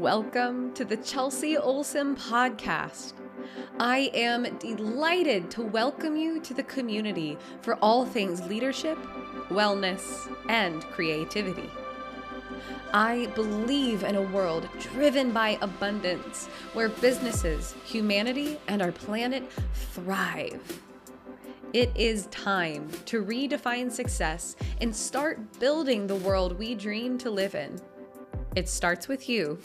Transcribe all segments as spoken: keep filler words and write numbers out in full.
Welcome to the Chelsea Olson podcast. I am delighted to welcome you to the community for all things leadership, wellness, and creativity. I believe in a world driven by abundance, where businesses, humanity, and our planet thrive. It is time to redefine success and start building the world we dream to live in. It starts with you,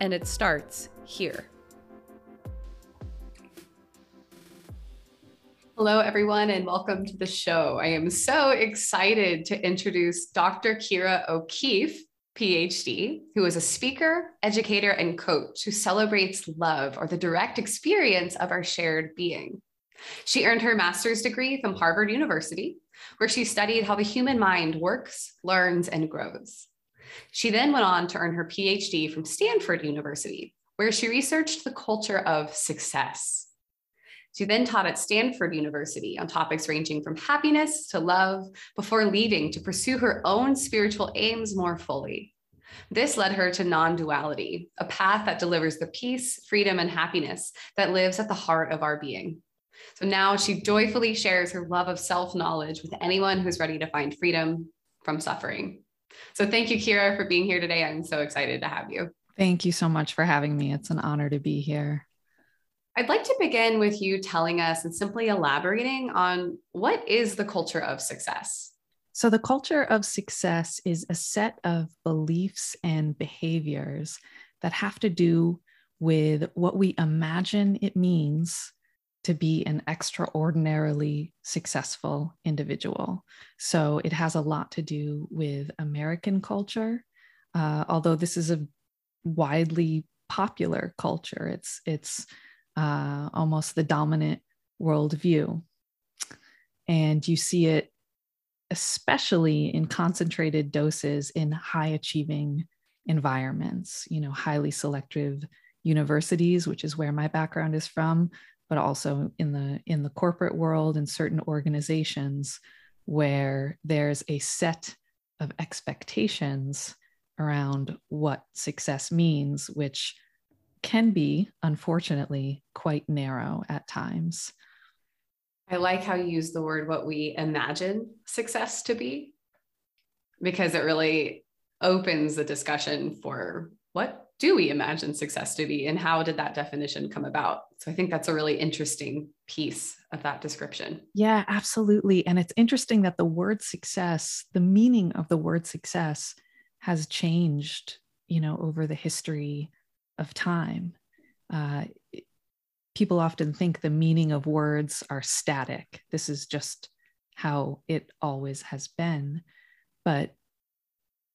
and it starts here. Hello, everyone, and welcome to the show. I am so excited to introduce Doctor Kyra O'Keeffe, P H D, who is a speaker, educator, and coach who celebrates love or the direct experience of our shared being. She earned her master's degree from Harvard University, where she studied how the human mind works, learns, and grows. She then went on to earn her P H D from Stanford University, where she researched the culture of success. She then taught at Stanford University on topics ranging from happiness to love before leaving to pursue her own spiritual aims more fully. This led her to non-duality, a path that delivers the peace, freedom, and happiness that lives at the heart of our being. So now she joyfully shares her love of self-knowledge with anyone who's ready to find freedom from suffering. So thank you, Kyra, for being here today. I'm so excited to have you. Thank you so much for having me. It's an honor to be here. I'd like to begin with you telling us and simply elaborating on what is the culture of success? So the culture of success is a set of beliefs and behaviors that have to do with what we imagine it means to be an extraordinarily successful individual. So it has a lot to do with American culture, uh, although this is a widely popular culture. It's, it's uh, almost the dominant worldview. And you see it especially in concentrated doses in high-achieving environments, you know, highly selective universities, which is where my background is from, but also in the in the corporate world and certain organizations where there's a set of expectations around what success means, which can be, unfortunately, quite narrow at times. I like how you use the word what we imagine success to be, because it really opens the discussion for what do we imagine success to be, and how did that definition come about? So I think that's a really interesting piece of that description. Yeah, absolutely. And it's interesting that the word success, the meaning of the word success has changed, you know, over the history of time. Uh, people often think the meaning of words are static. This is just how it always has been. But,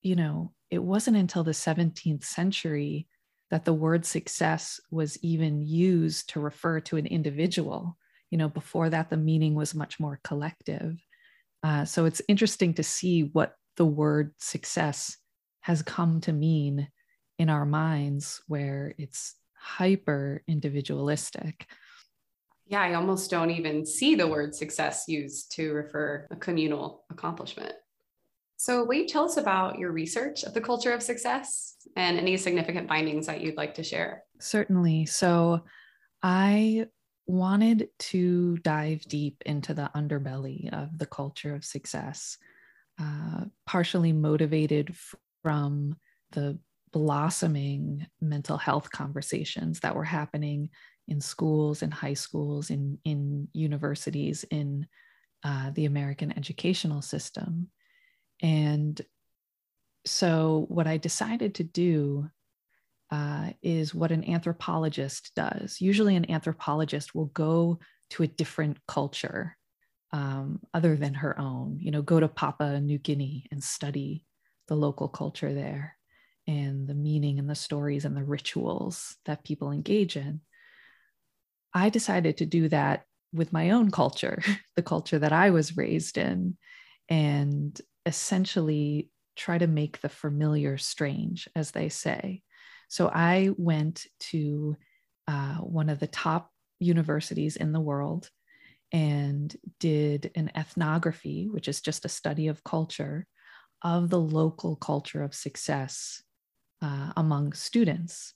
you know, it wasn't until the seventeenth century that the word success was even used to refer to an individual. You know, before that, the meaning was much more collective. Uh, so it's interesting to see what the word success has come to mean in our minds, where it's hyper individualistic. Yeah, I almost don't even see the word success used to refer to a communal accomplishment. So will you tell us about your research of the culture of success and any significant findings that you'd like to share? Certainly. So I wanted to dive deep into the underbelly of the culture of success, uh, partially motivated from the blossoming mental health conversations that were happening in schools, in high schools, in, in universities, in uh, the American educational system. And so what I decided to do uh, is what an anthropologist does. Usually an anthropologist will go to a different culture um, other than her own, you know, go to Papua New Guinea and study the local culture there and the meaning and the stories and the rituals that people engage in. I decided to do that with my own culture, the culture that I was raised in, and essentially try to make the familiar strange, as they say. So I went to uh, one of the top universities in the world and did an ethnography, which is just a study of culture, of the local culture of success uh, among students.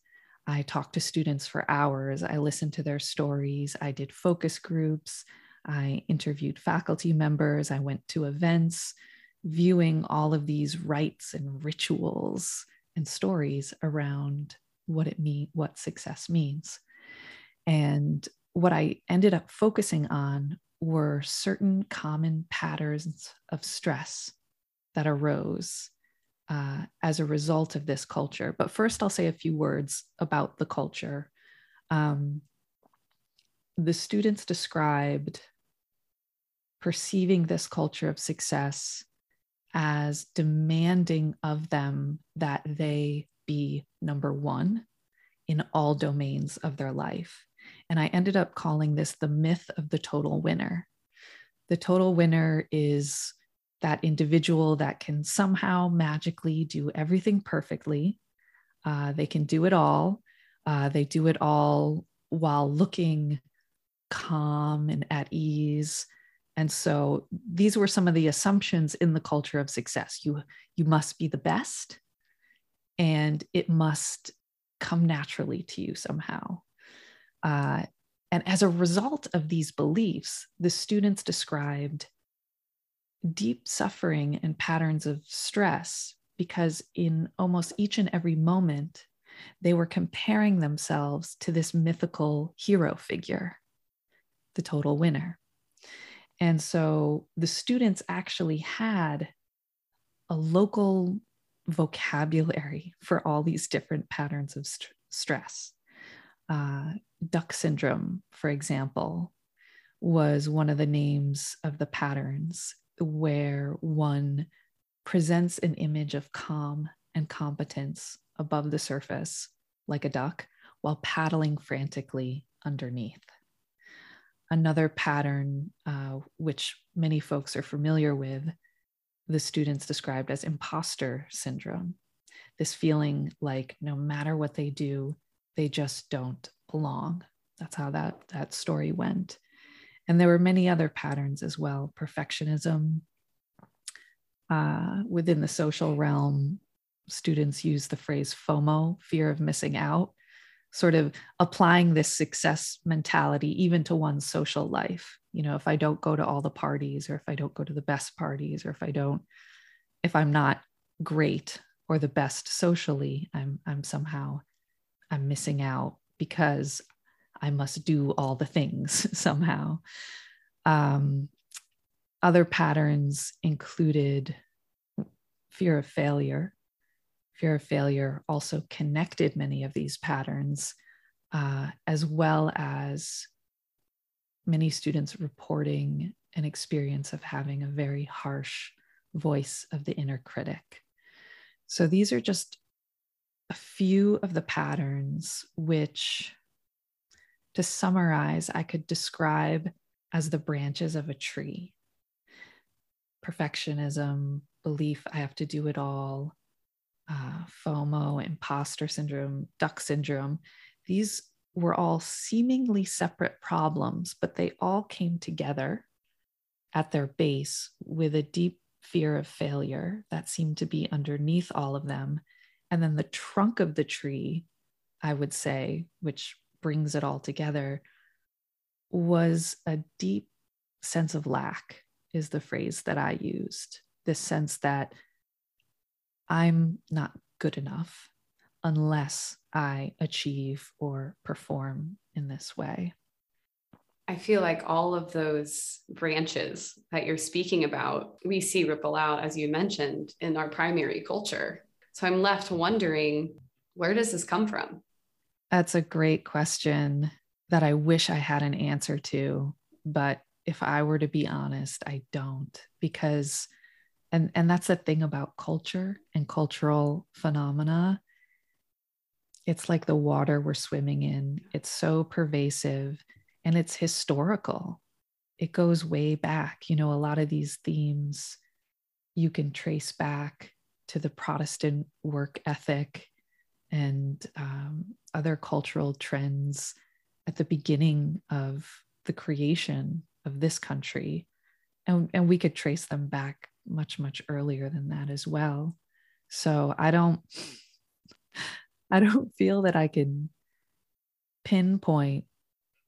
I talked to students for hours. I listened to their stories. I did focus groups. I interviewed faculty members. I went to events, viewing all of these rites and rituals and stories around what it mean, what success means. And what I ended up focusing on were certain common patterns of stress that arose uh, as a result of this culture. But first, I'll say a few words about the culture. Um, the students described perceiving this culture of success as demanding of them that they be number one in all domains of their life. And I ended up calling this the myth of the total winner. The total winner is that individual that can somehow magically do everything perfectly. Uh, they can do it all. Uh, they do it all while looking calm and at ease. And so these were some of the assumptions in the culture of success. You, you must be the best, and it must come naturally to you somehow. Uh, and as a result of these beliefs, the students described deep suffering and patterns of stress, because in almost each and every moment, they were comparing themselves to this mythical hero figure, the total winner. And so the students actually had a local vocabulary for all these different patterns of st- stress. Uh, Duck Syndrome, for example, was one of the names of the patterns, where one presents an image of calm and competence above the surface, like a duck, while paddling frantically underneath. Another pattern, uh, which many folks are familiar with, the students described as imposter syndrome. This feeling like no matter what they do, they just don't belong. That's how that, that story went. And there were many other patterns as well. Perfectionism. Uh, within the social realm, students use the phrase FOMO, fear of missing out, sort of applying this success mentality even to one's social life. You know, if I don't go to all the parties, or if I don't go to the best parties, or if I don't, if I'm not great or the best socially, I'm, I'm somehow, I'm missing out because I must do all the things somehow. Um, other patterns included fear of failure. Fear of failure also connected many of these patterns, uh, as well as many students reporting an experience of having a very harsh voice of the inner critic. So these are just a few of the patterns which, to summarize, I could describe as the branches of a tree. Perfectionism, belief I have to do it all, Uh, FOMO, imposter syndrome, duck syndrome. These were all seemingly separate problems, but they all came together at their base with a deep fear of failure that seemed to be underneath all of them. And then the trunk of the tree, I would say, which brings it all together, was a deep sense of lack, is the phrase that I used. This sense that I'm not good enough unless I achieve or perform in this way. I feel like all of those branches that you're speaking about, we see ripple out, as you mentioned, in our primary culture. So I'm left wondering, where does this come from? That's a great question that I wish I had an answer to. But if I were to be honest, I don't, because And, and that's the thing about culture and cultural phenomena. It's like the water we're swimming in. It's so pervasive, and it's historical. It goes way back. You know, a lot of these themes you can trace back to the Protestant work ethic and um, other cultural trends at the beginning of the creation of this country. And, and we could trace them back much, much earlier than that as well. So I don't, I don't feel that I can pinpoint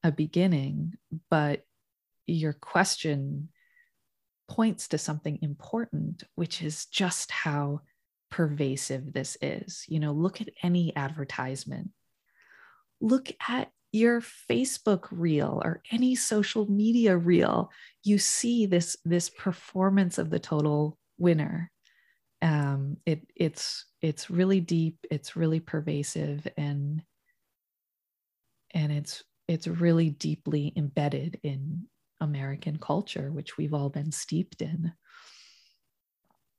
a beginning, but your question points to something important, which is just how pervasive this is. You know, look at any advertisement. Look at your Facebook reel or any social media reel. You see this, this performance of the total winner. Um, it, it's, it's really deep. It's really pervasive, and, and it's, it's really deeply embedded in American culture, which we've all been steeped in.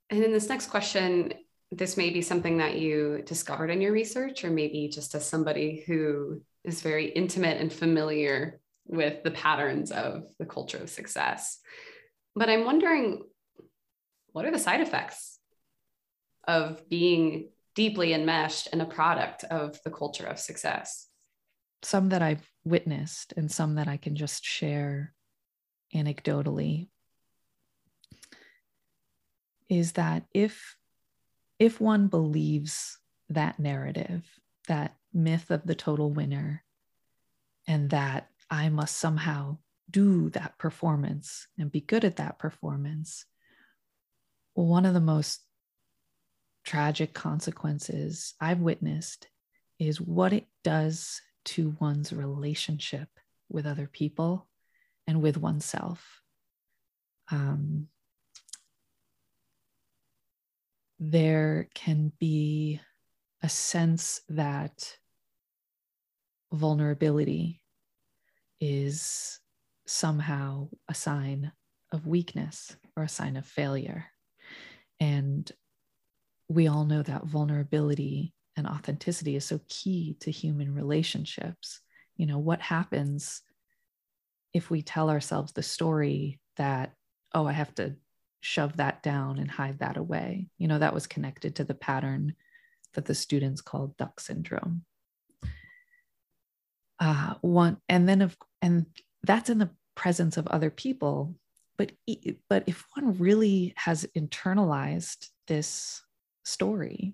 And in this next question, this may be something that you discovered in your research, or maybe just as somebody who is very intimate and familiar with the patterns of the culture of success. But I'm wondering, what are the side effects of being deeply enmeshed in a product of the culture of success? Some that I've witnessed and some that I can just share anecdotally is that if if one believes that narrative, that myth of the total winner, and that I must somehow do that performance and be good at that performance, one of the most tragic consequences I've witnessed is what it does to one's relationship with other people and with oneself. Um, there can be a sense that vulnerability is somehow a sign of weakness or a sign of failure. And we all know that vulnerability and authenticity is so key to human relationships. You know, what happens if we tell ourselves the story that, oh, I have to shove that down and hide that away? You know, that was connected to the pattern that the students called Duck Syndrome. Uh, one, and then of, and that's in the presence of other people. But but if one really has internalized this story,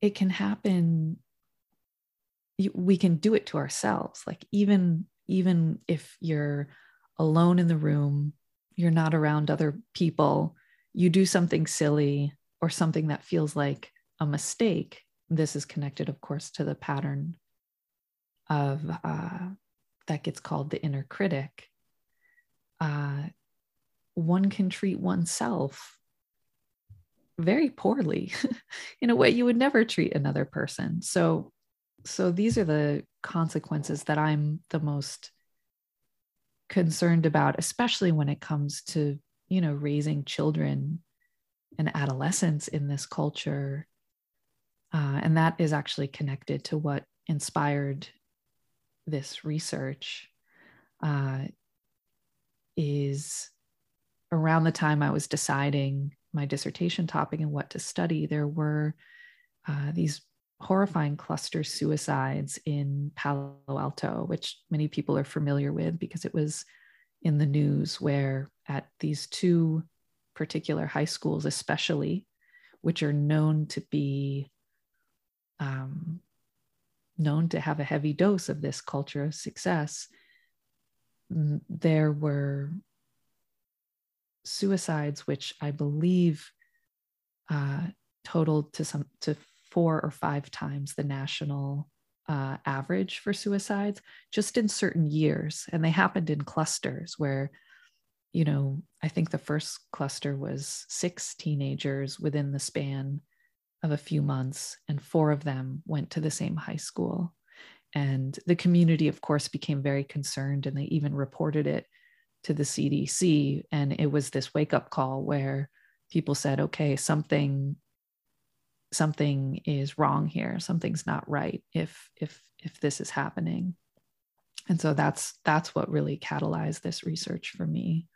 it can happen. We can do it to ourselves. Like even even if you're alone in the room, you're not around other people, you do something silly or something that feels like a mistake. This is connected, of course, to the pattern of uh, that gets called the inner critic. Uh, one can treat oneself very poorly in a way you would never treat another person. So, so these are the consequences that I'm the most concerned about, especially when it comes to, you know, raising children and adolescents in this culture. Uh, and that is actually connected to what inspired this research. Uh, is around the time I was deciding my dissertation topic and what to study, there were uh, these horrifying cluster suicides in Palo Alto, which many people are familiar with because it was in the news, where at these two particular high schools, especially, which are known to be um, known to have a heavy dose of this culture of success, there were suicides, which I believe uh, totaled to some to four or five times the national uh, average for suicides, just in certain years, and they happened in clusters where, you know, I think the first cluster was six teenagers within the span of a few months, and four of them went to the same high school. And the community, of course, became very concerned, and they even reported it to the C D C. And it was this wake-up call where people said, okay, something, something is wrong here. Something's not right if, if, if this is happening. And so that's, that's what really catalyzed this research for me.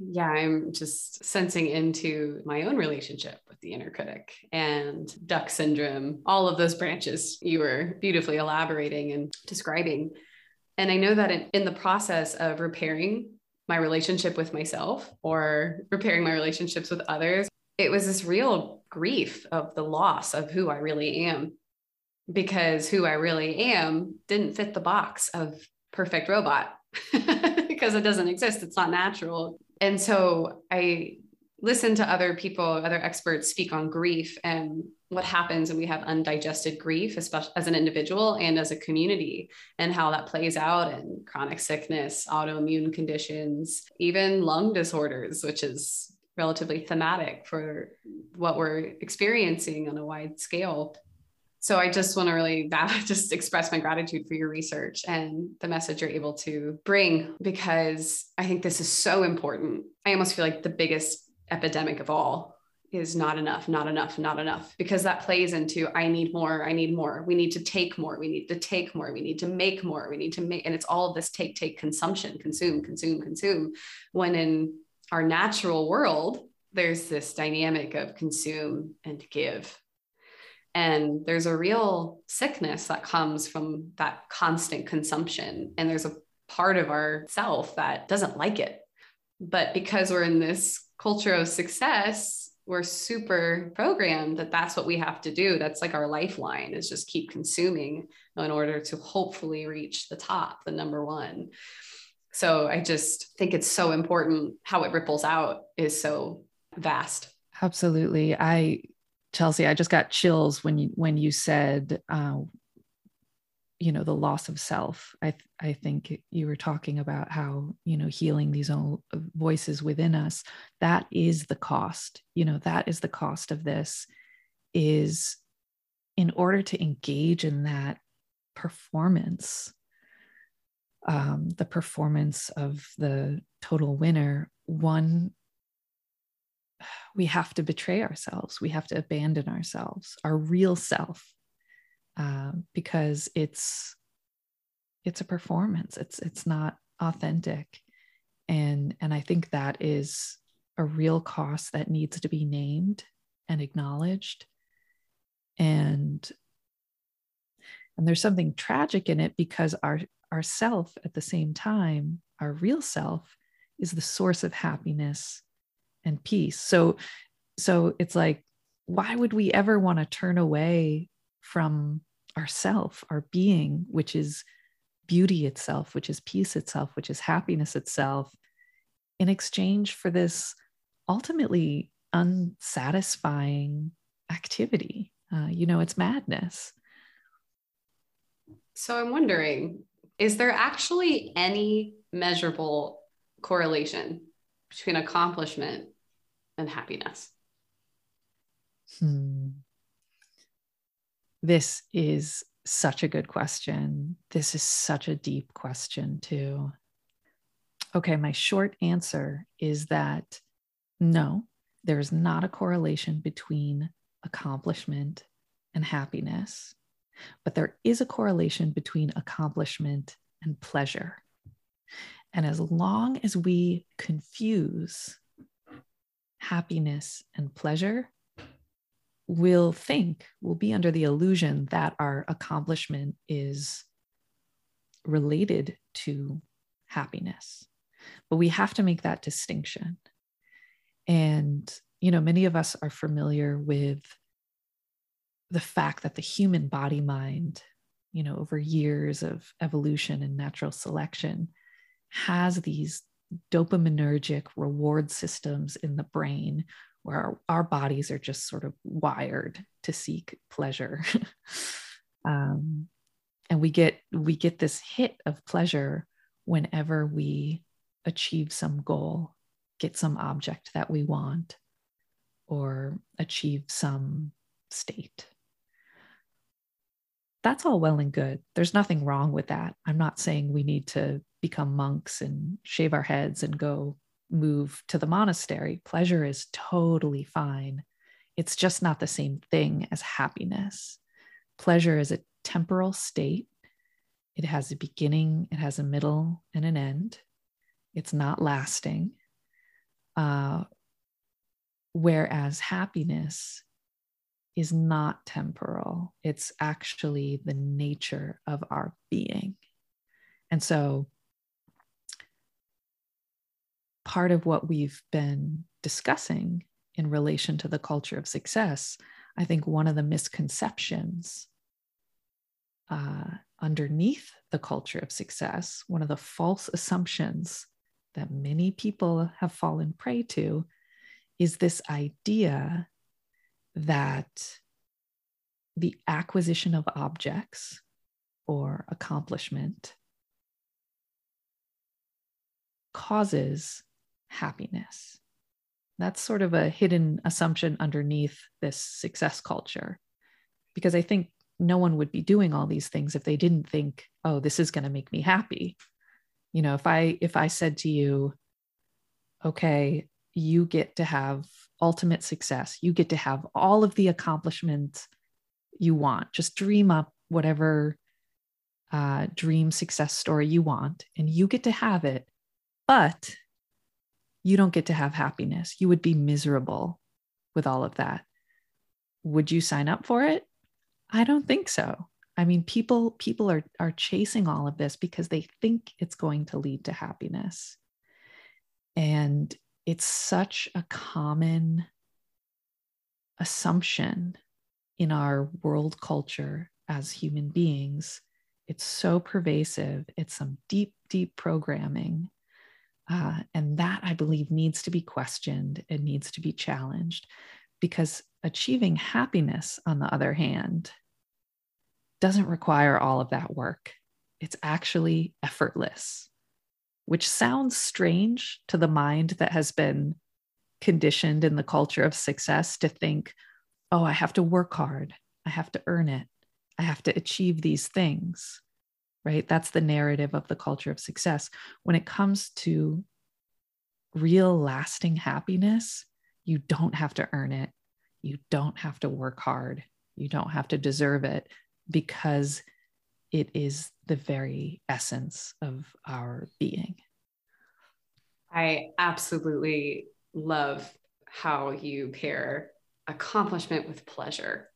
Yeah, I'm just sensing into my own relationship with the inner critic and Duck Syndrome, all of those branches you were beautifully elaborating and describing. And I know that in, in the process of repairing my relationship with myself or repairing my relationships with others, it was this real grief of the loss of who I really am, because who I really am didn't fit the box of perfect robot because it doesn't exist. It's not natural. And so I listened to other people, other experts speak on grief and what happens when we have undigested grief, especially as an individual and as a community, and how that plays out in chronic sickness, autoimmune conditions, even lung disorders, which is relatively thematic for what we're experiencing on a wide scale. So I just want to really just express my gratitude for your research and the message you're able to bring, because I think this is so important. I almost feel like the biggest epidemic of all is not enough, not enough, not enough, because that plays into, I need more, I need more, we need to take more, we need to take more, we need to make more, we need to make, and it's all this take, take, consumption, consume, consume, consume, when in our natural world, there's this dynamic of consume and give. And there's a real sickness that comes from that constant consumption. And there's a part of our self that doesn't like it. But because we're in this culture of success, we're super programmed that that's what we have to do. That's like our lifeline, is just keep consuming in order to hopefully reach the top, the number one. So I just think it's so important. How it ripples out is so vast. Absolutely. I, Chelsea, I just got chills when you, when you said, uh, you know, the loss of self. I, th- I think you were talking about how, you know, healing these own voices within us, that is the cost, you know, that is the cost of this, is in order to engage in that performance, Um, the performance of the total winner, one, we have to betray ourselves. We have to abandon ourselves, our real self, uh, because it's it's a performance. It's it's not authentic, and and I think that is a real cost that needs to be named and acknowledged, and and there's something tragic in it, because our Our self, at the same time, our real self, is the source of happiness and peace. So, so it's like, why would we ever want to turn away from ourself, our being, which is beauty itself, which is peace itself, which is happiness itself, in exchange for this ultimately unsatisfying activity? Uh, you know, it's madness. So I'm wondering, is there actually any measurable correlation between accomplishment and happiness? Hmm. This is such a good question. This is such a deep question too. Okay, my short answer is that no, there is not a correlation between accomplishment and happiness. But there is a correlation between accomplishment and pleasure. And as long as we confuse happiness and pleasure, we'll think, we'll be under the illusion that our accomplishment is related to happiness. But we have to make that distinction. And, you know, many of us are familiar with the fact that the human body mind, you know, over years of evolution and natural selection, has these dopaminergic reward systems in the brain where our, our bodies are just sort of wired to seek pleasure. um, and we get, we get this hit of pleasure whenever we achieve some goal, get some object that we want, or achieve some state. That's all well and good. There's nothing wrong with that. I'm not saying we need to become monks and shave our heads and go move to the monastery. Pleasure is totally fine. It's just not the same thing as happiness. Pleasure is a temporal state. It has a beginning, it has a middle, and an end. It's not lasting. Uh, whereas happiness is not temporal. It's actually the nature of our being. And so part of what we've been discussing in relation to the culture of success, I think one of the misconceptions uh, underneath the culture of success, one of the false assumptions that many people have fallen prey to, is this idea that the acquisition of objects or accomplishment causes happiness. That's sort of a hidden assumption underneath this success culture, because I think no one would be doing all these things if they didn't think, oh, this is going to make me happy. You know, if I, if I said to you, okay, you get to have ultimate success, you get to have all of the accomplishments you want, just dream up whatever uh, dream success story you want, and you get to have it, but you don't get to have happiness. You would be miserable with all of that. Would you sign up for it? I don't think so. I mean, people, people are, are chasing all of this because they think it's going to lead to happiness. And it's such a common assumption in our world culture as human beings. It's so pervasive. It's some deep, deep programming. Uh, and that, I believe, needs to be questioned. It needs to be challenged, because achieving happiness, on the other hand, doesn't require all of that work. It's actually effortless, which sounds strange to the mind that has been conditioned in the culture of success to think, oh, I have to work hard. I have to earn it. I have to achieve these things, right? That's the narrative of the culture of success. When it comes to real lasting happiness, you don't have to earn it. You don't have to work hard. You don't have to deserve it, because it is the very essence of our being. I absolutely love how you pair accomplishment with pleasure,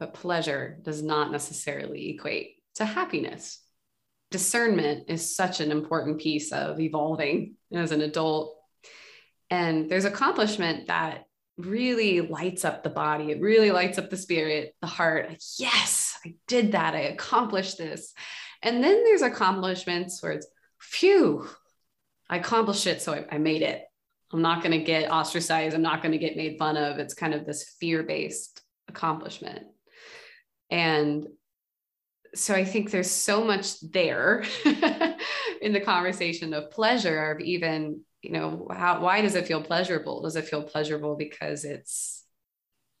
but pleasure does not necessarily equate to happiness. Discernment is such an important piece of evolving as an adult. And there's accomplishment that really lights up the body. It really lights up the spirit, the heart. Like, yes, I did that. I accomplished this. And then there's accomplishments where it's, phew, I accomplished it. So I, I made it. I'm not going to get ostracized. I'm not going to get made fun of. It's kind of this fear-based accomplishment. And so I think there's so much there in the conversation of pleasure, of even, you know, how, why does it feel pleasurable? Does it feel pleasurable because it's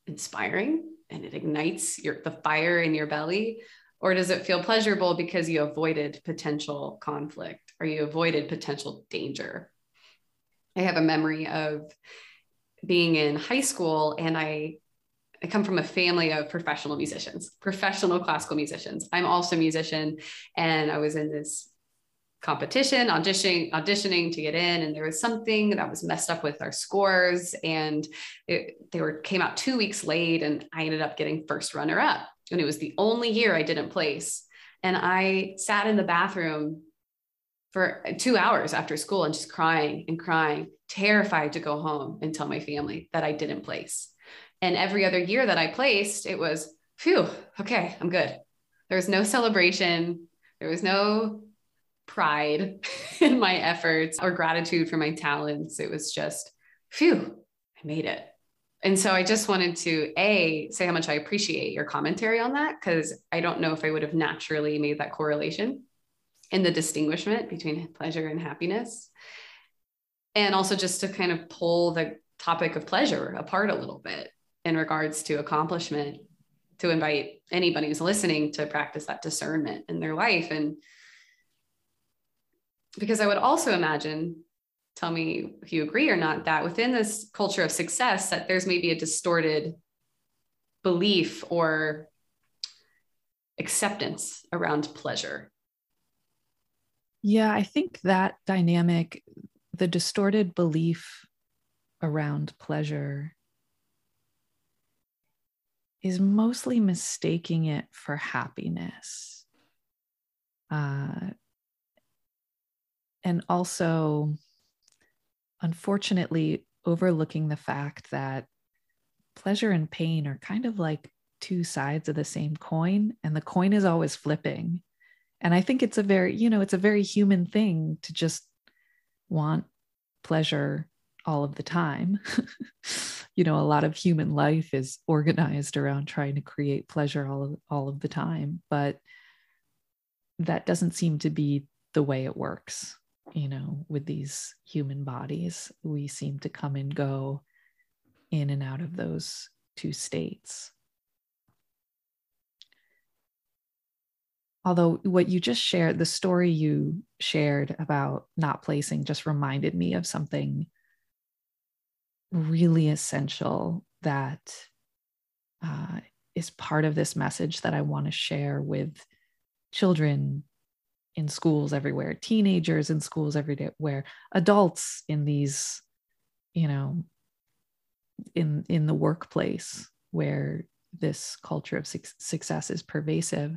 inspiring and it ignites your, the fire in your belly? Or does it feel pleasurable because you avoided potential conflict or you avoided potential danger? I have a memory of being in high school, and I, I come from a family of professional musicians, professional classical musicians. I'm also a musician, and I was in this competition, auditioning, auditioning to get in. And there was something that was messed up with our scores, and it, they were, came out two weeks late, and I ended up getting first runner up. And it was the only year I didn't place. And I sat in the bathroom for two hours after school and just crying and crying, terrified to go home and tell my family that I didn't place. And every other year that I placed, it was, phew, okay, I'm good. There was no celebration. There was no pride in my efforts or gratitude for my talents. It was just, phew, I made it. And so I just wanted to A, say how much I appreciate your commentary on that, because I don't know if I would have naturally made that correlation in the distinguishment between pleasure and happiness. And also just to kind of pull the topic of pleasure apart a little bit in regards to accomplishment, to invite anybody who's listening to practice that discernment in their life. And because I would also imagine, tell me if you agree or not, that within this culture of success, that there's maybe a distorted belief or acceptance around pleasure. Yeah, I think that dynamic, the distorted belief around pleasure, is mostly mistaking it for happiness. Uh, and also, unfortunately, overlooking the fact that pleasure and pain are kind of like two sides of the same coin, and the coin is always flipping. And I think it's a very, you know, it's a very human thing to just want pleasure all of the time. You know, a lot of human life is organized around trying to create pleasure all of, all of the time, but that doesn't seem to be the way it works. You know, with these human bodies, we seem to come and go in and out of those two states. Although what you just shared, the story you shared about not placing just reminded me of something really essential that uh, is part of this message that I want to share with children in schools everywhere, teenagers in schools everywhere, adults in these, you know, in, in the workplace where this culture of su- success is pervasive.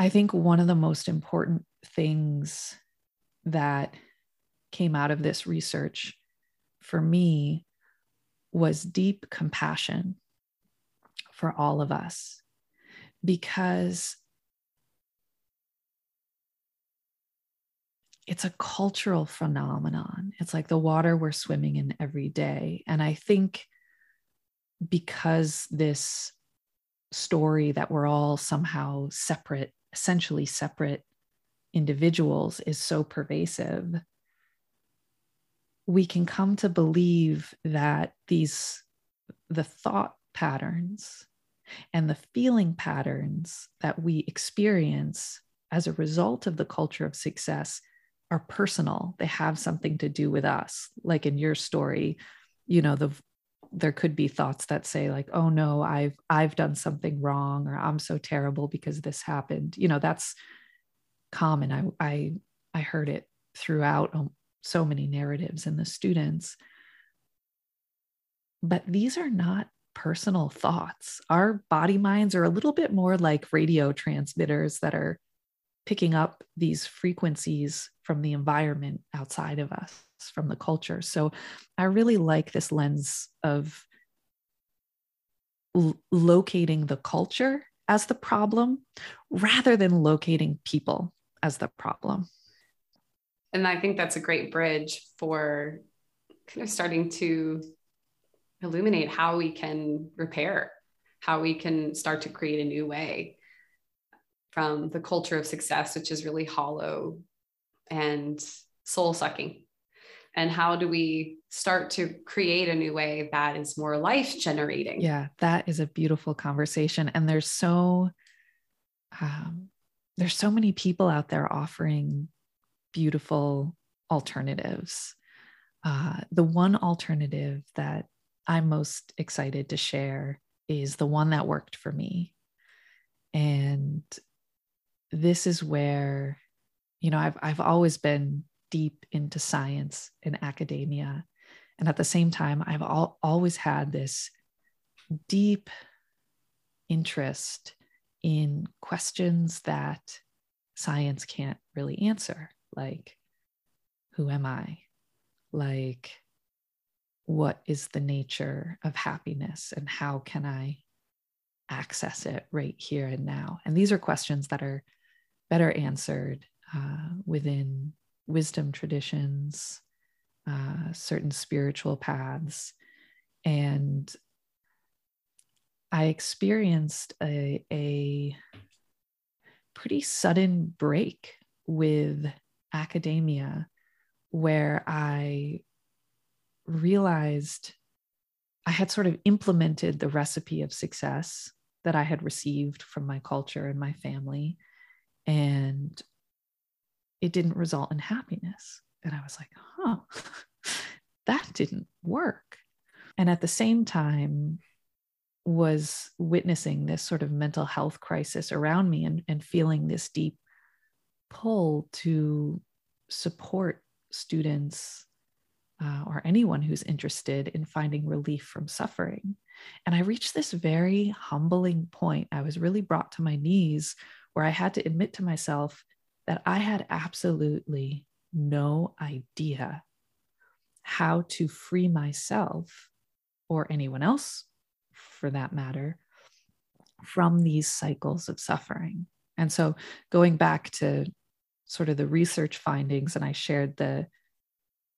I think one of the most important things that came out of this research for me was deep compassion for all of us, because it's a cultural phenomenon. It's like the water we're swimming in every day. And I think because this story that we're all somehow separate, essentially separate individuals is so pervasive, we can come to believe that these, the thought patterns and the feeling patterns that we experience as a result of the culture of success are personal. They have something to do with us. Like in your story, you know, the, there could be thoughts that say like, oh no, I've, I've done something wrong, or I'm so terrible because this happened. You know, that's common. I, I, I heard it throughout so many narratives in the students, but these are not personal thoughts. Our body minds are a little bit more like radio transmitters that are picking up these frequencies from the environment outside of us, from the culture. So I really like this lens of l- locating the culture as the problem rather than locating people as the problem. And I think that's a great bridge for kind of starting to illuminate how we can repair, how we can start to create a new way from the culture of success, which is really hollow and soul-sucking. And how do we start to create a new way that is more life-generating? Yeah, that is a beautiful conversation. And there's so, um, there's so many people out there offering beautiful alternatives. Uh, the one alternative that I'm most excited to share is the one that worked for me. And this is where, you know, I've, I've always been deep into science and academia. And at the same time, I've al- always had this deep interest in questions that science can't really answer. Like, who am I? Like, what is the nature of happiness, and how can I access it right here and now? And these are questions that are better answered uh, within wisdom traditions, uh, certain spiritual paths. And I experienced a, a pretty sudden break with academia, where I realized I had sort of implemented the recipe of success that I had received from my culture and my family, and it didn't result in happiness. And I was like, huh, that didn't work. And at the same time was witnessing this sort of mental health crisis around me, and, and feeling this deep pull to support students uh, or anyone who's interested in finding relief from suffering. And I reached this very humbling point. I was really brought to my knees, where I had to admit to myself that I had absolutely no idea how to free myself, or anyone else for that matter, from these cycles of suffering. And so going back to sort of the research findings, and I shared the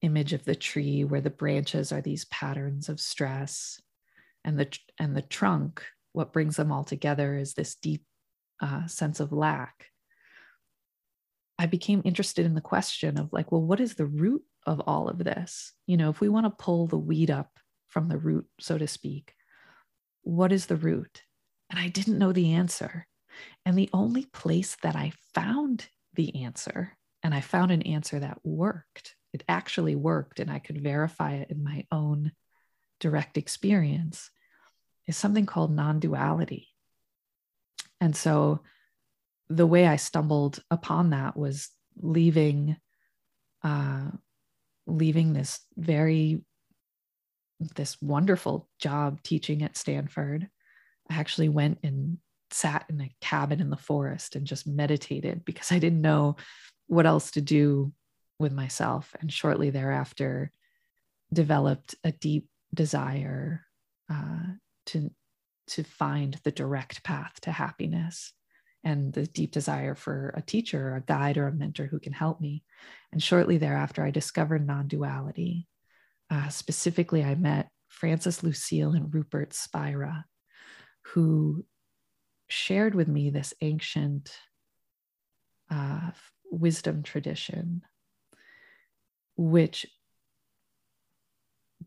image of the tree where the branches are these patterns of stress, and the, and the trunk, what brings them all together is this deep uh, sense of lack. I became interested in the question of like, well, what is the root of all of this? You know, if we want to pull the weed up from the root, so to speak, what is the root? And I didn't know the answer. And the only place that I found the answer, and I found an answer that worked, it actually worked, and I could verify it in my own direct experience, is something called non-duality. And so the way I stumbled upon that was leaving, uh, leaving this very, this wonderful job teaching at Stanford. I actually went and sat in a cabin in the forest and just meditated because I didn't know what else to do with myself. And shortly thereafter, developed a deep desire uh, to, to find the direct path to happiness, and the deep desire for a teacher or a guide or a mentor who can help me. And shortly thereafter, I discovered non-duality. Uh, specifically, I met Francis Lucille and Rupert Spira, who shared with me this ancient uh, wisdom tradition, which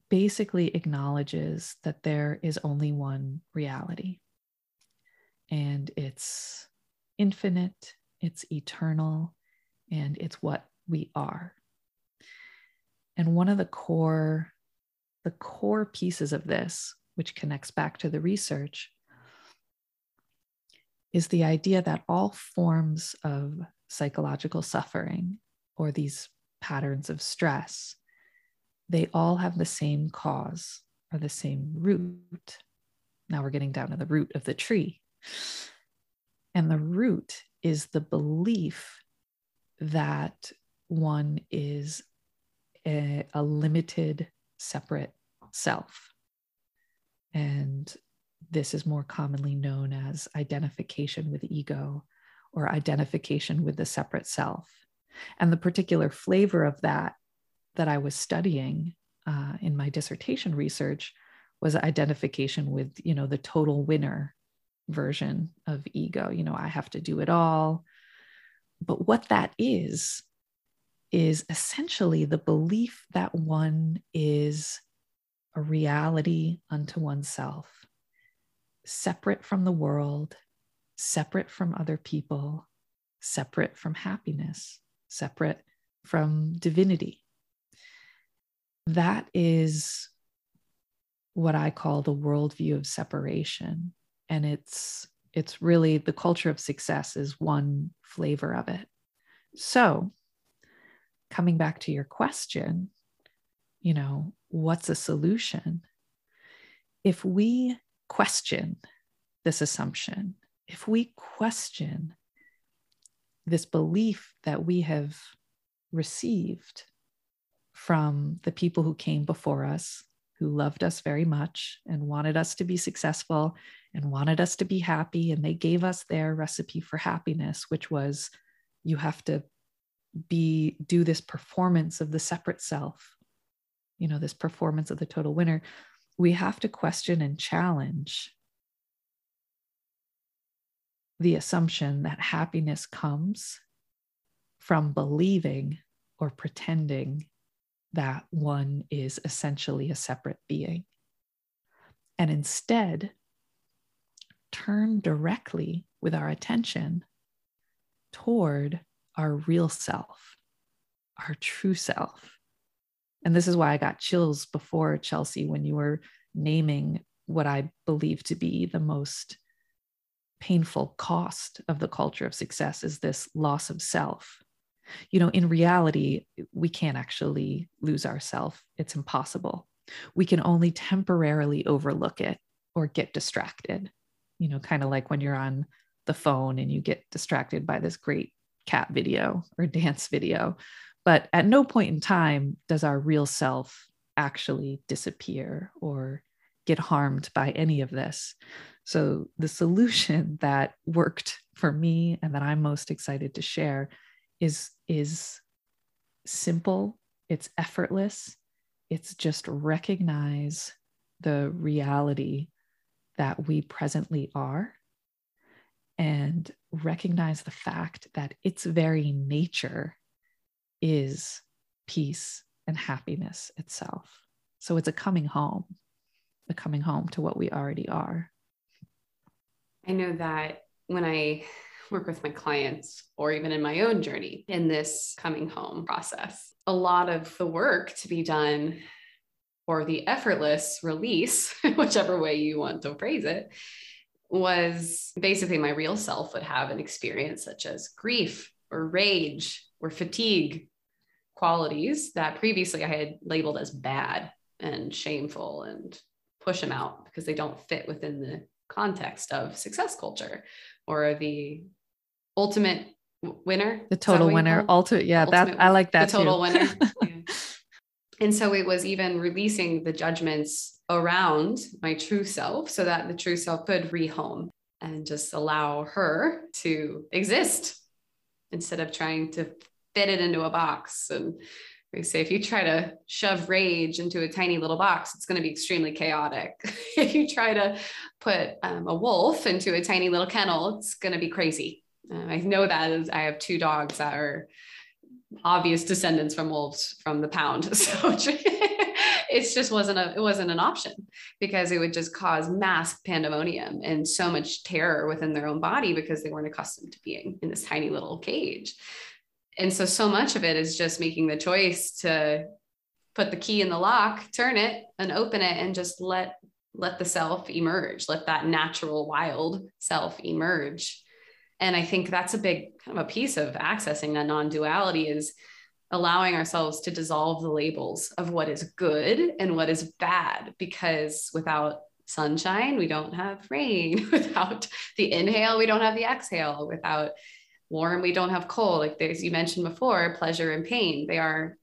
basically acknowledges that there is only one reality, and it's infinite, it's eternal, and it's what we are. And one of the core, the core pieces of this, which connects back to the research, is the idea that all forms of psychological suffering, or these patterns of stress, they all have the same cause or the same root. Now we're getting down to the root of the tree. And the root is the belief that one is a, a limited, separate self. And this is more commonly known as identification with ego, or identification with the separate self. And the particular flavor of that that I was studying uh, in my dissertation research was identification with, you know, the total winner version of ego. You know, I have to do it all. But what that is, is essentially the belief that one is a reality unto oneself, separate from the world, separate from other people, separate from happiness, separate from divinity. That is what I call the worldview of separation. And it's, it's really the culture of success is one flavor of it. So coming back to your question, you know, what's a solution? If we question this assumption, if we question this belief that we have received from the people who came before us, who loved us very much and wanted us to be successful and wanted us to be happy, and they gave us their recipe for happiness, which was you have to be, do this performance of the separate self, you know, this performance of the total winner. We have to question and challenge the assumption that happiness comes from believing or pretending that one is essentially a separate being, and instead turn directly with our attention toward our real self, our true self. And this is why I got chills before, Chelsea, when you were naming what I believe to be the most painful cost of the culture of success, is this loss of self. You know, in reality, we can't actually lose ourselves. It's impossible. We can only temporarily overlook it or get distracted, you know, kind of like when you're on the phone and you get distracted by this great cat video or dance video. But at no point in time does our real self actually disappear or get harmed by any of this. So the solution that worked for me and that I'm most excited to share is, is simple, it's effortless, it's just recognize the reality that we presently are and recognize the fact that its very nature is peace and happiness itself. So it's a coming home, a coming home to what we already are. I know that when I work with my clients or even in my own journey in this coming home process, a lot of the work to be done or the effortless release, whichever way you want to phrase it, was basically my real self would have an experience such as grief or rage or fatigue, qualities that previously I had labeled as bad and shameful and push them out because they don't fit within the context of success culture or the ultimate winner. The total winner. Ultimate, yeah, that I like that. The total winner. Yeah. And so it was even releasing the judgments around my true self so that the true self could rehome and just allow her to exist instead of trying to fit it into a box. And we say, if you try to shove rage into a tiny little box, it's going to be extremely chaotic. If you try to put um, a wolf into a tiny little kennel, it's going to be crazy. Uh, I know that as I have two dogs that are obvious descendants from wolves from the pound. So it just wasn't a, it wasn't an option because it would just cause mass pandemonium and so much terror within their own body because they weren't accustomed to being in this tiny little cage. And so, so much of it is just making the choice to put the key in the lock, turn it and open it and just let, let the self emerge, let that natural wild self emerge. And I think that's a big kind of a piece of accessing that non-duality is allowing ourselves to dissolve the labels of what is good and what is bad, because without sunshine, we don't have rain. Without the inhale, we don't have the exhale. Without warm, we don't have cold. Like as you mentioned before, pleasure and pain, they are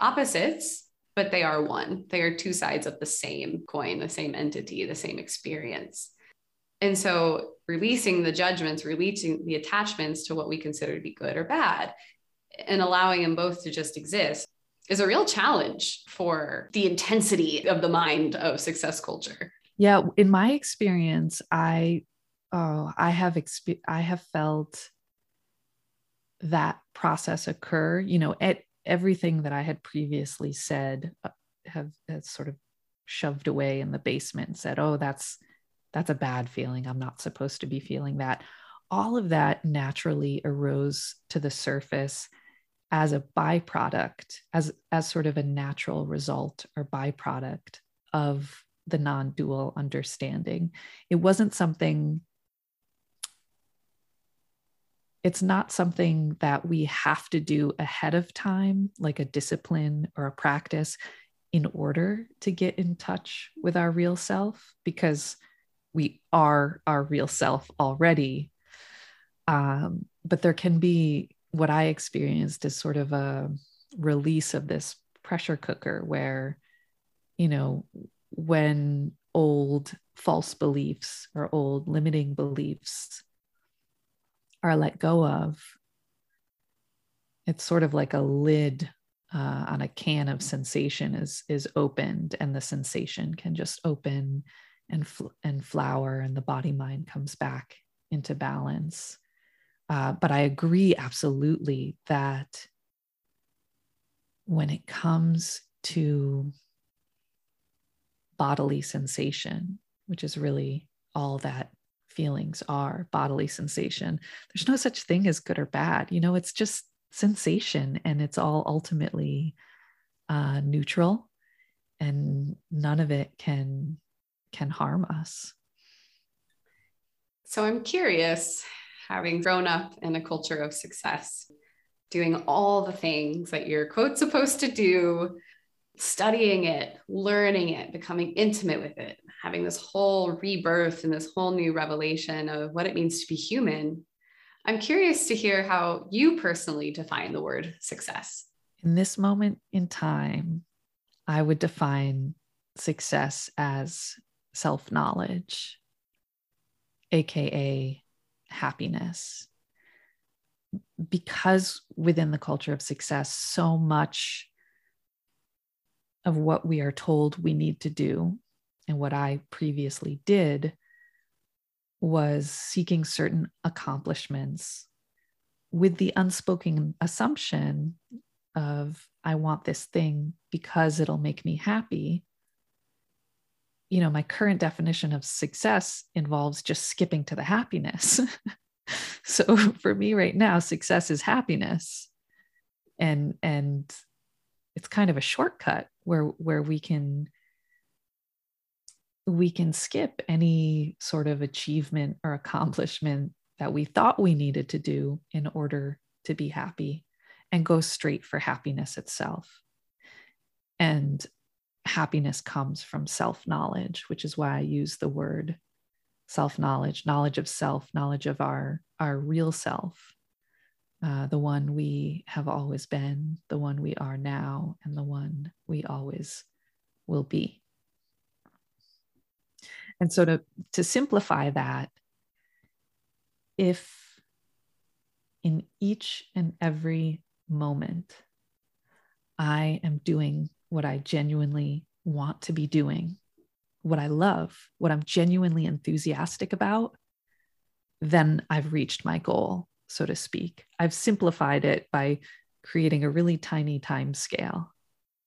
opposites, but they are one. They are two sides of the same coin, the same entity, the same experience. And so releasing the judgments, releasing the attachments to what we consider to be good or bad, and allowing them both to just exist is a real challenge for the intensity of the mind of success culture. Yeah. In my experience, I, oh, I have, exp- I have felt that process occur, you know, at everything that I had previously said, have, have sort of shoved away in the basement and said, oh, that's, that's a bad feeling. I'm not supposed to be feeling that. All of that naturally arose to the surface as a byproduct, as, as sort of a natural result or byproduct of the non-dual understanding. It wasn't something, it's not something that we have to do ahead of time, like a discipline or a practice in order to get in touch with our real self, because we are our real self already. Um, but there can be what I experienced as sort of a release of this pressure cooker where, you know, when old false beliefs or old limiting beliefs are let go of, it's sort of like a lid uh, on a can of sensation is, is opened, and the sensation can just open and fl- and flower, and the body mind comes back into balance. Uh, but I agree absolutely that when it comes to bodily sensation, which is really all that feelings are, bodily sensation, there's no such thing as good or bad. You know, it's just sensation, and it's all ultimately uh, neutral, and none of it can can harm us. So I'm curious, having grown up in a culture of success, doing all the things that you're quote supposed to do, studying it, learning it, becoming intimate with it, having this whole rebirth and this whole new revelation of what it means to be human. I'm curious to hear how you personally define the word success. In this moment in time, I would define success as self-knowledge, A K A happiness. Because within the culture of success, so much of what we are told we need to do, and what I previously did, was seeking certain accomplishments with the unspoken assumption of, I want this thing because it'll make me happy. You know, my current definition of success involves just skipping to the happiness. So for me right now, success is happiness. And, and it's kind of a shortcut where, where we can, we can skip any sort of achievement or accomplishment that we thought we needed to do in order to be happy, and go straight for happiness itself. And happiness comes from self-knowledge, which is why I use the word self-knowledge, knowledge of self, knowledge of our, our real self, uh, the one we have always been, the one we are now, and the one we always will be. And so to, to simplify that, if in each and every moment I am doing what I genuinely want to be doing, what I love, what I'm genuinely enthusiastic about, then I've reached my goal, so to speak. I've simplified it by creating a really tiny time scale.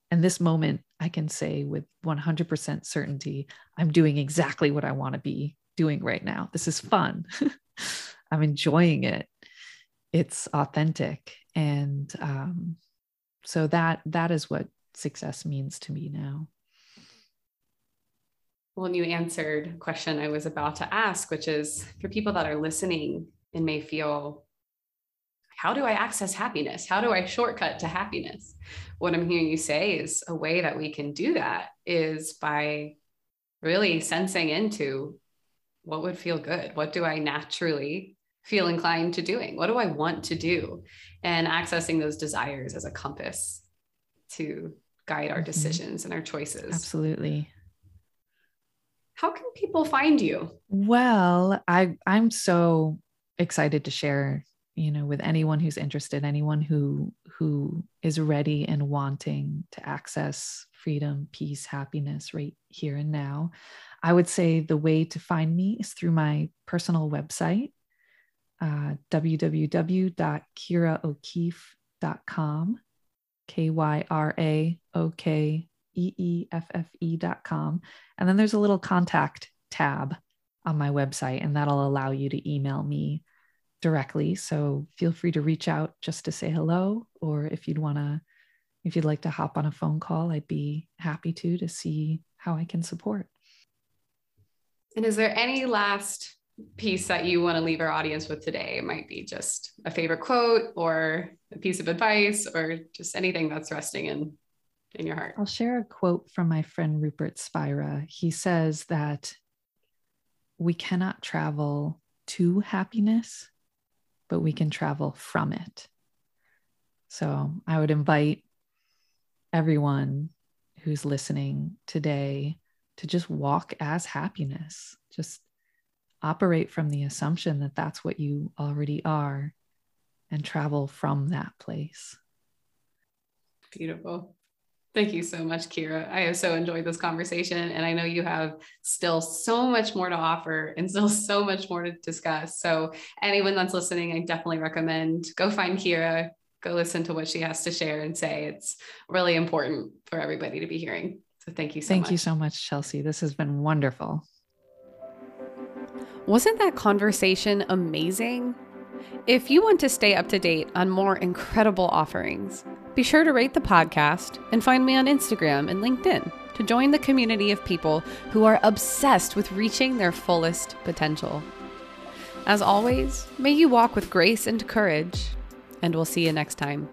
And this moment, I can say with one hundred percent certainty, I'm doing exactly what I want to be doing right now. This is fun. I'm enjoying it. It's authentic. And um, so that that is what success means to me now. Well, you answered a question I was about to ask, which is for people that are listening and may feel, how do I access happiness? How do I shortcut to happiness? What I'm hearing you say is a way that we can do that is by really sensing into what would feel good. What do I naturally feel inclined to doing? What do I want to do? And accessing those desires as a compass to guide our decisions and our choices. Absolutely. How can people find you? Well, I, I'm so excited to share, you know, with anyone who's interested, anyone who, who is ready and wanting to access freedom, peace, happiness right here and now. I would say the way to find me is through my personal website, uh, w w w dot kyra o'keeffe dot com, K Y R A O K E E F F E dot com. And then there's a little contact tab on my website, and that'll allow you to email me directly. So feel free to reach out just to say hello, or if you'd want to, if you'd like to hop on a phone call, I'd be happy to, to see how I can support. And is there any last piece that you want to leave our audience with today? It might be just a favorite quote or a piece of advice or just anything that's resting in, in your heart. I'll share a quote from my friend, Rupert Spira. He says that we cannot travel to happiness, but we can travel from it. So I would invite everyone who's listening today to just walk as happiness, just operate from the assumption that that's what you already are and travel from that place. Beautiful. Thank you so much, Kyra. I have so enjoyed this conversation, and I know you have still so much more to offer and still so much more to discuss. So anyone that's listening, I definitely recommend go find Kyra, go listen to what she has to share and say. It's really important for everybody to be hearing. So thank you so much. Thank you so much, Chelsea. This has been wonderful. Wasn't that conversation amazing? If you want to stay up to date on more incredible offerings, be sure to rate the podcast and find me on Instagram and LinkedIn to join the community of people who are obsessed with reaching their fullest potential. As always, may you walk with grace and courage, and we'll see you next time.